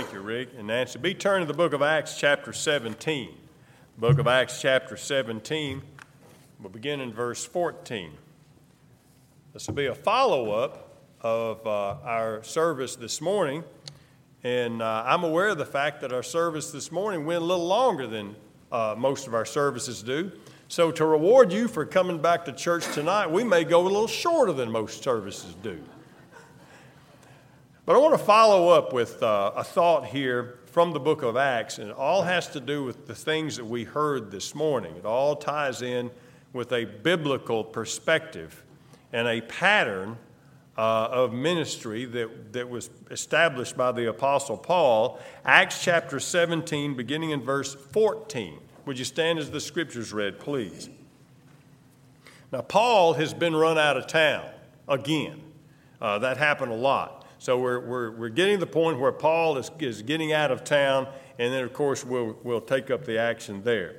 Thank you, Rick and Nancy. Be turned to the book of Acts, chapter 17. The book of Acts, chapter 17, we'll begin in verse 14. This will be a follow-up of our service this morning. And I'm aware of the fact that our service this morning went a little longer than most of our services do. So to reward you for coming back to church tonight, we may go a little shorter than most services do. But I want to follow up with a thought here from the book of Acts, and it all has to do with the things that we heard this morning. It all ties in with a biblical perspective and a pattern of ministry that was established by the Apostle Paul. Acts chapter 17, beginning in verse 14. Would you stand as the scriptures read, please? Now, Paul has been run out of town again. That happened a lot. So we're getting to the point where Paul is getting out of town, and then, of course, we'll take up the action there.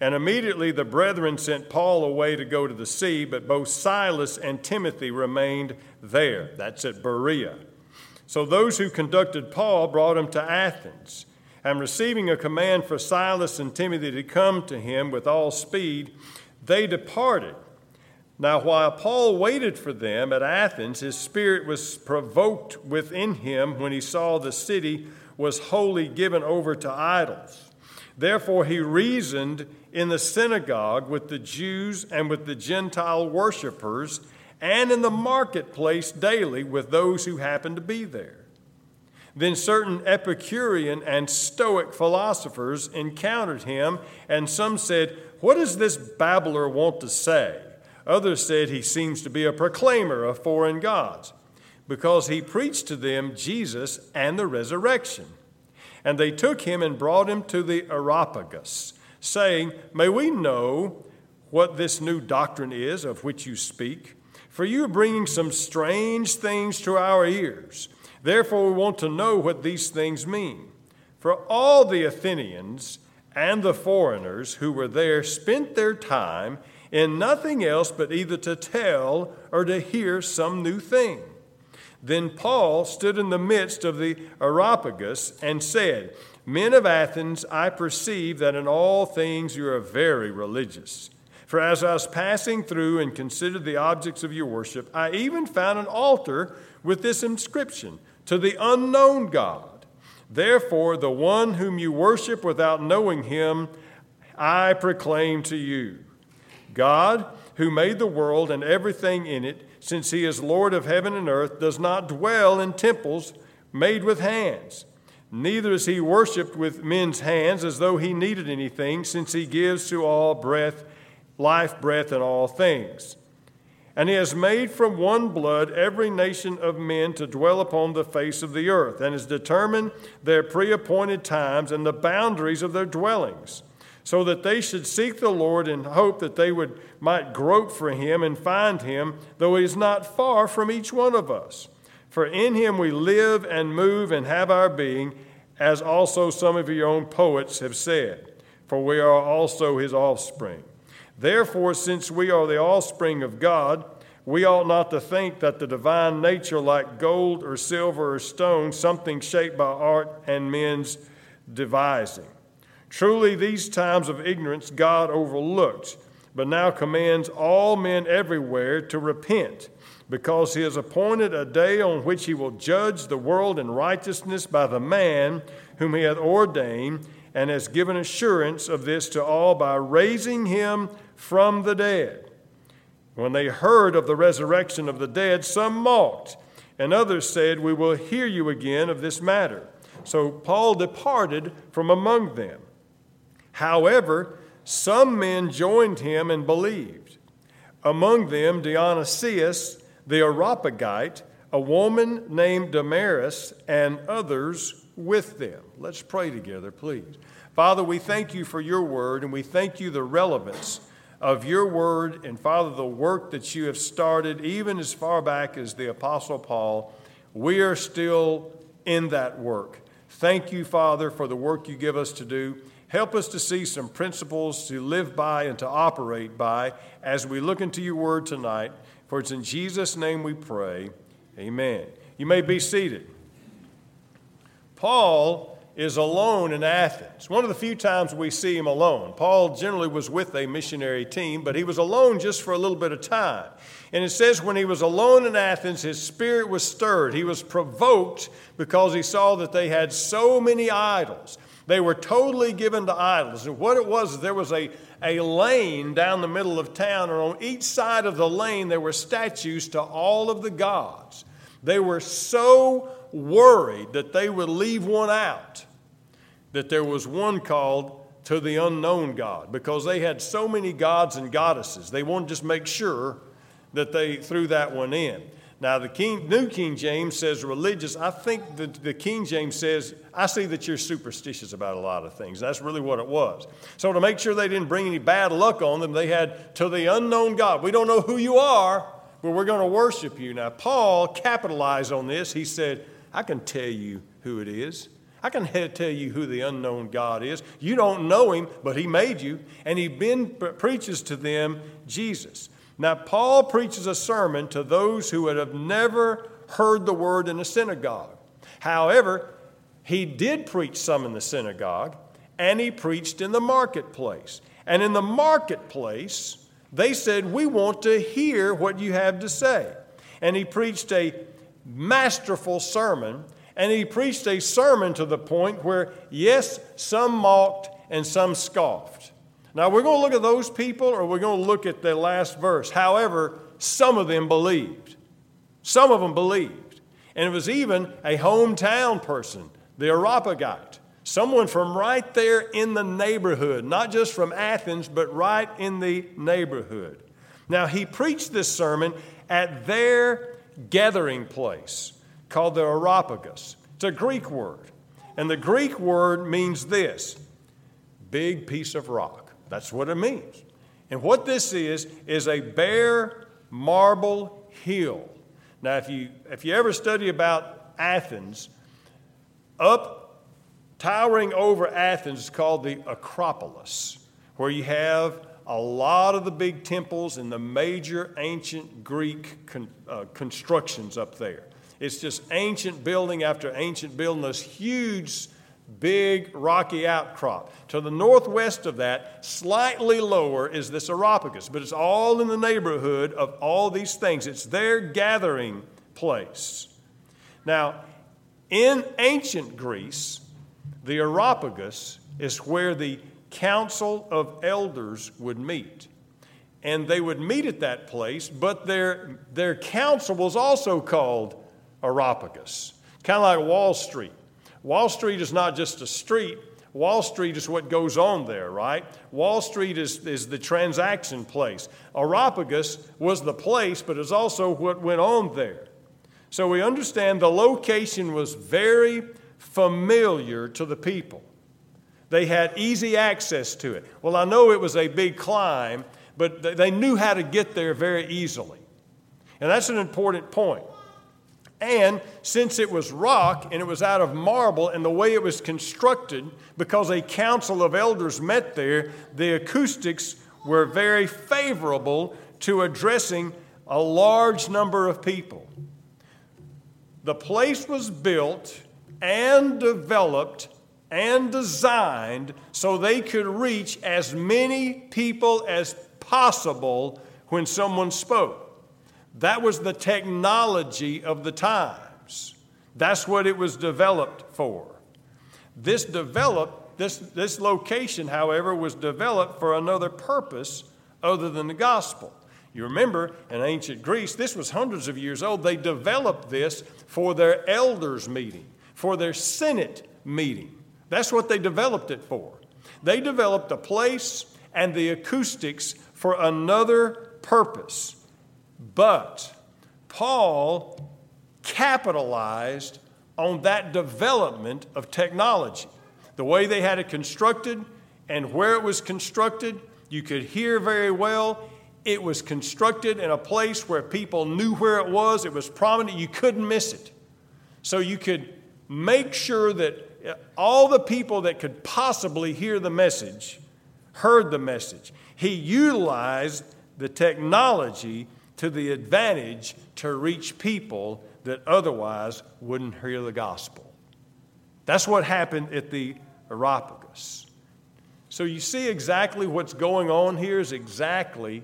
And immediately the brethren sent Paul away to go to the sea, but both Silas and Timothy remained there. That's at Berea. So those who conducted Paul brought him to Athens. And receiving a command for Silas and Timothy to come to him with all speed, they departed. Now, while Paul waited for them at Athens, his spirit was provoked within him when he saw the city was wholly given over to idols. Therefore, he reasoned in the synagogue with the Jews and with the Gentile worshipers, and in the marketplace daily with those who happened to be there. Then certain Epicurean and Stoic philosophers encountered him, and some said, "What does this babbler want to say?" Others said, "He seems to be a proclaimer of foreign gods," because he preached to them Jesus and the resurrection. And they took him and brought him to the Areopagus, saying, "May we know what this new doctrine is of which you speak? For you are bringing some strange things to our ears. Therefore, we want to know what these things mean." For all the Athenians and the foreigners who were there spent their time in nothing else but either to tell or to hear some new thing. Then Paul stood in the midst of the Areopagus and said, "Men of Athens, I perceive that in all things you are very religious. For as I was passing through and considered the objects of your worship, I even found an altar with this inscription, 'To the unknown God.' Therefore, the one whom you worship without knowing him, I proclaim to you. God, who made the world and everything in it, since he is Lord of heaven and earth, does not dwell in temples made with hands. Neither is he worshipped with men's hands as though he needed anything, since he gives to all breath, life, breath, and all things. And he has made from one blood every nation of men to dwell upon the face of the earth, and has determined their pre-appointed times and the boundaries of their dwellings, so that they should seek the Lord and hope that they might grope for him and find him, though he is not far from each one of us. For in him we live and move and have our being, as also some of your own poets have said, for we are also his offspring. Therefore, since we are the offspring of God, we ought not to think that the divine nature, like gold or silver or stone, something shaped by art and men's devising. Truly, these times of ignorance God overlooked, but now commands all men everywhere to repent, because he has appointed a day on which he will judge the world in righteousness by the man whom he hath ordained, and has given assurance of this to all by raising him from the dead." When they heard of the resurrection of the dead, some mocked, and others said, "We will hear you again of this matter." So Paul departed from among them. However, some men joined him and believed. Among them Dionysius the Areopagite, a woman named Damaris, and others with them. Let's pray together, please. Father, we thank you for your word, and we thank you the relevance of your word, and Father, the work that you have started even as far back as the Apostle Paul. We are still in that work. Thank you, Father, for the work you give us to do. Help us to see some principles to live by and to operate by as we look into your word tonight. For it's in Jesus' name we pray. Amen. You may be seated. Paul is alone in Athens. One of the few times we see him alone. Paul generally was with a missionary team, but he was alone just for a little bit of time. And it says when he was alone in Athens, his spirit was stirred. He was provoked because he saw that they had so many idols. They were totally given to idols. And what it was, there was a lane down the middle of town, and on each side of the lane there were statues to all of the gods. They were so worried that they would leave one out, that there was one called to the unknown God, because they had so many gods and goddesses. They wanted to just make sure that they threw that one in. Now, the New King James says religious. I think the King James says, I see that you're superstitious about a lot of things. That's really what it was. So to make sure they didn't bring any bad luck on them, they had to the unknown God. We don't know who you are, but we're going to worship you. Now, Paul capitalized on this. He said, I can tell you who it is. I can tell you who the unknown God is. You don't know him, but he made you. And he preaches to them Jesus. Now, Paul preaches a sermon to those who would have never heard the word in a synagogue. However, he did preach some in the synagogue, and he preached in the marketplace. And in the marketplace, they said, we want to hear what you have to say. And he preached a masterful sermon, and he preached a sermon to the point where, yes, some mocked and some scoffed. Now, we're going to look at those people, or we're going to look at the last verse. However, some of them believed. Some of them believed. And it was even a hometown person, the Areopagite, someone from right there in the neighborhood, not just from Athens, but right in the neighborhood. Now, he preached this sermon at their gathering place called the Areopagus. It's a Greek word. And the Greek word means this, big piece of rock. That's what it means. And what this is a bare marble hill. Now, if you ever study about Athens, up towering over Athens is called the Acropolis, where you have a lot of the big temples and the major ancient Greek constructions up there. It's just ancient building after ancient building, those huge big rocky outcrop. To the northwest of that, slightly lower, is this Areopagus, but it's all in the neighborhood of all these things. It's their gathering place. Now, in ancient Greece, the Areopagus is where the council of elders would meet. And they would meet at that place, but their council was also called Areopagus, kind of like Wall Street. Wall Street is not just a street. Wall Street is what goes on there, right? Wall Street is the transaction place. Areopagus was the place, but it's also what went on there. So we understand the location was very familiar to the people. They had easy access to it. Well, I know it was a big climb, but they knew how to get there very easily. And that's an important point. And since it was rock and it was out of marble and the way it was constructed, because a council of elders met there, the acoustics were very favorable to addressing a large number of people. The place was built and developed and designed so they could reach as many people as possible when someone spoke. That was the technology of the times. That's what it was developed for. This location, however, was developed for another purpose other than the gospel. You remember, in ancient Greece, this was hundreds of years old. They developed this for their elders' meeting, for their Senate meeting. That's what they developed it for. They developed the place and the acoustics for another purpose. But Paul capitalized on that development of technology. The way they had it constructed and where it was constructed, you could hear very well. It was constructed in a place where people knew where it was. It was prominent. You couldn't miss it. So you could make sure that all the people that could possibly hear the message heard the message. He utilized the technology to the advantage to reach people that otherwise wouldn't hear the gospel. That's what happened at the Areopagus. So you see exactly what's going on here is exactly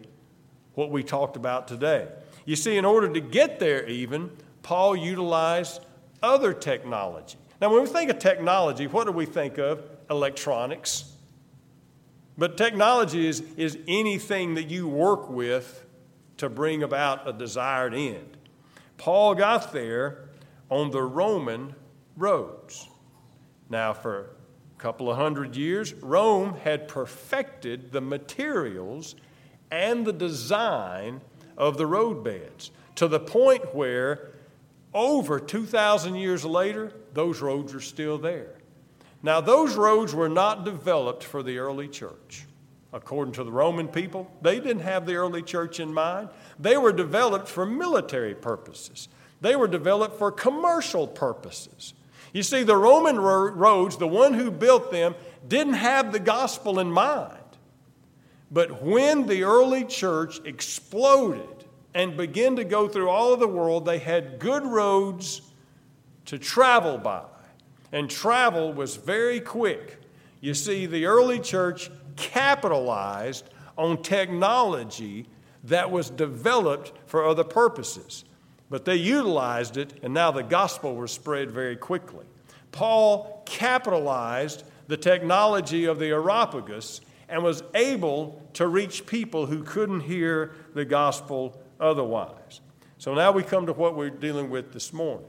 what we talked about today. You see, in order to get there even, Paul utilized other technology. Now, when we think of technology, what do we think of? Electronics. But technology is anything that you work with to bring about a desired end. Paul got there on the Roman roads. Now, for a couple of hundred years, Rome had perfected the materials and the design of the roadbeds to the point where over 2,000 years later, those roads are still there. Now, those roads were not developed for the early church. According to the Roman people, they didn't have the early church in mind. They were developed for military purposes. They were developed for commercial purposes. You see, the Roman roads, the one who built them, didn't have the gospel in mind. But when the early church exploded and began to go through all of the world, they had good roads to travel by. And travel was very quick. You see, the early church capitalized on technology that was developed for other purposes. But they utilized it, and now the gospel was spread very quickly. Paul capitalized the technology of the Areopagus and was able to reach people who couldn't hear the gospel otherwise. So now we come to what we're dealing with this morning.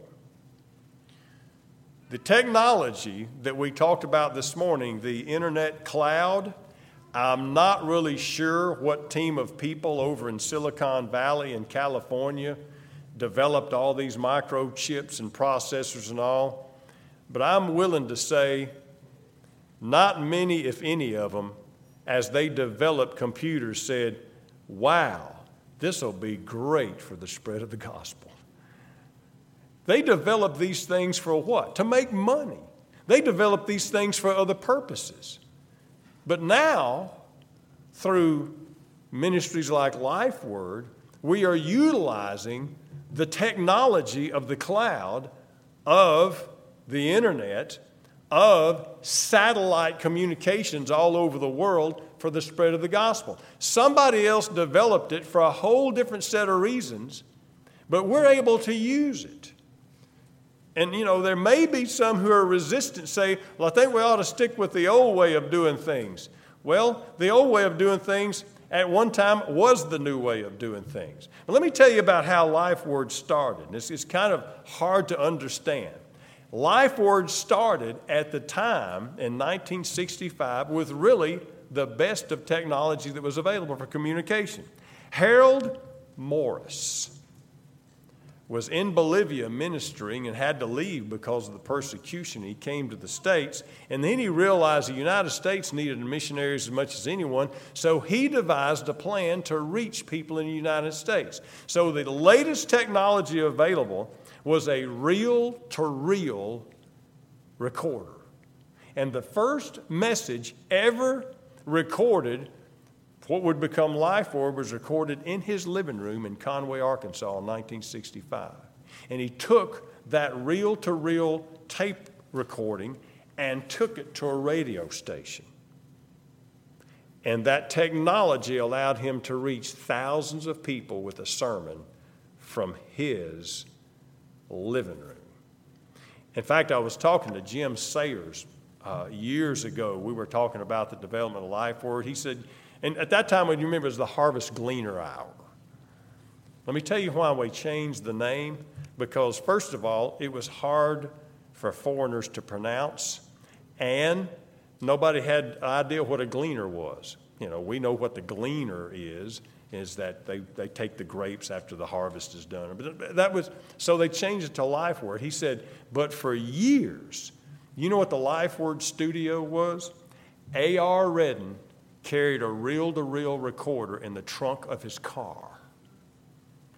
The technology that we talked about this morning, the internet cloud, I'm not really sure what team of people over in Silicon Valley in California developed all these microchips and processors and all, but I'm willing to say not many, if any of them, as they developed computers said, wow, this will be great for the spread of the gospel. They developed these things for what? To make money. They developed these things for other purposes. But now, through ministries like LifeWord, we are utilizing the technology of the cloud, of the internet, of satellite communications all over the world for the spread of the gospel. Somebody else developed it for a whole different set of reasons, but we're able to use it. And, you know, there may be some who are resistant, say, well, I think we ought to stick with the old way of doing things. Well, the old way of doing things at one time was the new way of doing things. But let me tell you about how LifeWord started. It's kind of hard to understand. LifeWord started at the time in 1965 with really the best of technology that was available for communication. Harold Morris was in Bolivia ministering and had to leave because of the persecution. He came to the States, and then he realized the United States needed missionaries as much as anyone, so he devised a plan to reach people in the United States. So the latest technology available was a reel-to-reel recorder. And the first message ever recorded, what would become LifeWord, was recorded in his living room in Conway, Arkansas in 1965. And he took that reel-to-reel tape recording and took it to a radio station. And that technology allowed him to reach thousands of people with a sermon from his living room. In fact, I was talking to Jim Sayers years ago. We were talking about the development of LifeWord. He said, and at that time, when you remember, it was the Harvest Gleaner Hour. Let me tell you why we changed the name. Because, first of all, it was hard for foreigners to pronounce, and nobody had an idea what a gleaner was. You know, we know what the gleaner is that they take the grapes after the harvest is done. But that was, so they changed it to LifeWord. He said, but for years, you know what the LifeWord studio was? A. R. Redden carried a reel-to-reel recorder in the trunk of his car.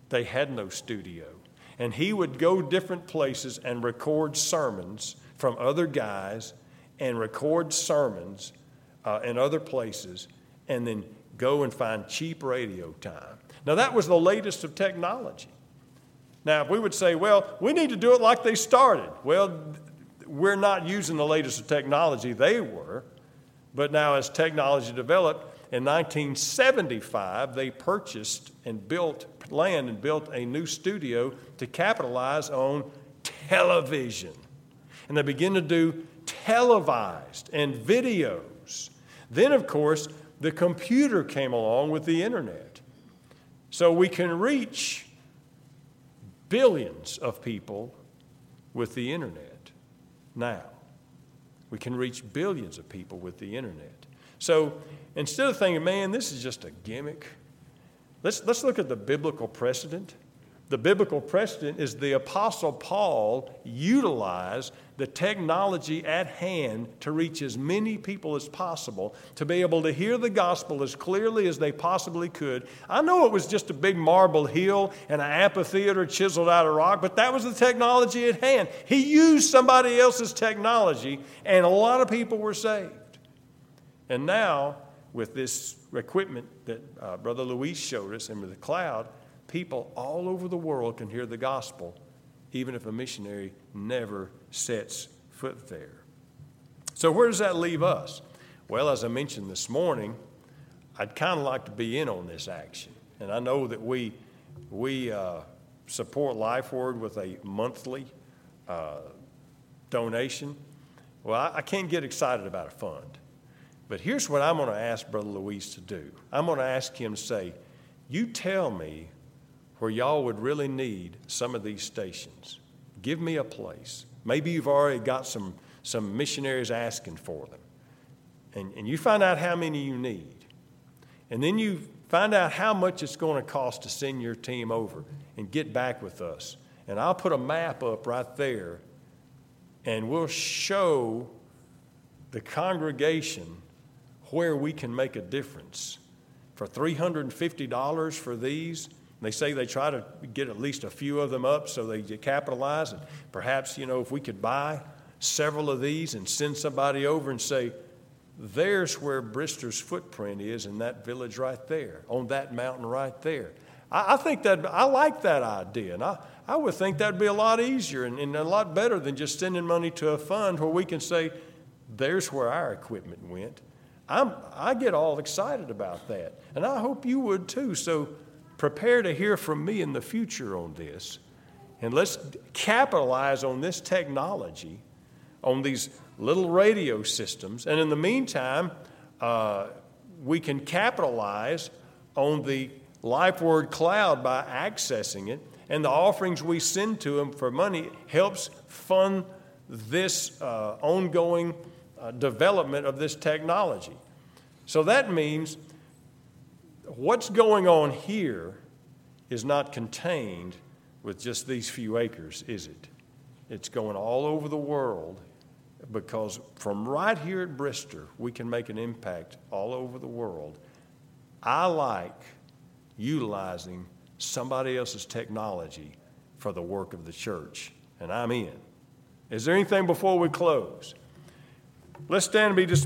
They had no studio. And he would go different places and record sermons from other guys and record sermons in other places and then go and find cheap radio time. Now, that was the latest of technology. Now, if we would say, well, we need to do it like they started. Well, We're not using the latest of technology. They were. But now as technology developed, in 1975, they purchased and built land and built a new studio to capitalize on television. And they begin to do televised and videos. Then, of course, the computer came along with the internet. So we can reach billions of people with the internet now. We can reach billions of people with the internet. So instead of thinking, man, this is just a gimmick, let's look at the biblical precedent. The biblical precedent is the Apostle Paul utilized the technology at hand to reach as many people as possible, to be able to hear the gospel as clearly as they possibly could. I know it was just a big marble hill and an amphitheater chiseled out of rock, but that was the technology at hand. He used somebody else's technology, and a lot of people were saved. And now, with this equipment that Brother Luis showed us in the cloud, people all over the world can hear the gospel, even if a missionary never sets foot there. So where does that leave us? Well, as I mentioned this morning, I'd kind of like to be in on this action. And I know that we support LifeWord with a monthly donation. Well, I can't get excited about a fund. But here's what I'm going to ask Brother Luis to do. I'm going to ask him to say, you tell me where y'all would really need some of these stations. Give me a place. Maybe you've already got some missionaries asking for them. And you find out how many you need. And then you find out how much it's going to cost to send your team over and get back with us. And I'll put a map up right there, and we'll show the congregation where we can make a difference. For $350 for these, they say they try to get at least a few of them up so they capitalize. And perhaps, if we could buy several of these and send somebody over and say, there's where Brister's footprint is in that village right there, on that mountain right there. I think that I like that idea. And I would think that'd be a lot easier and a lot better than just sending money to a fund where we can say, there's where our equipment went. I get all excited about that. And I hope you would too. So prepare to hear from me in the future on this. And let's capitalize on this technology, on these little radio systems. And in the meantime, we can capitalize on the LifeWord Cloud by accessing it. And the offerings we send to them for money helps fund this ongoing development of this technology. So that means what's going on here is not contained with just these few acres, is it? It's going all over the world, because from right here at Brister, we can make an impact all over the world. I like utilizing somebody else's technology for the work of the church, and I'm in. Is there anything before we close? Let's stand and be dismissed.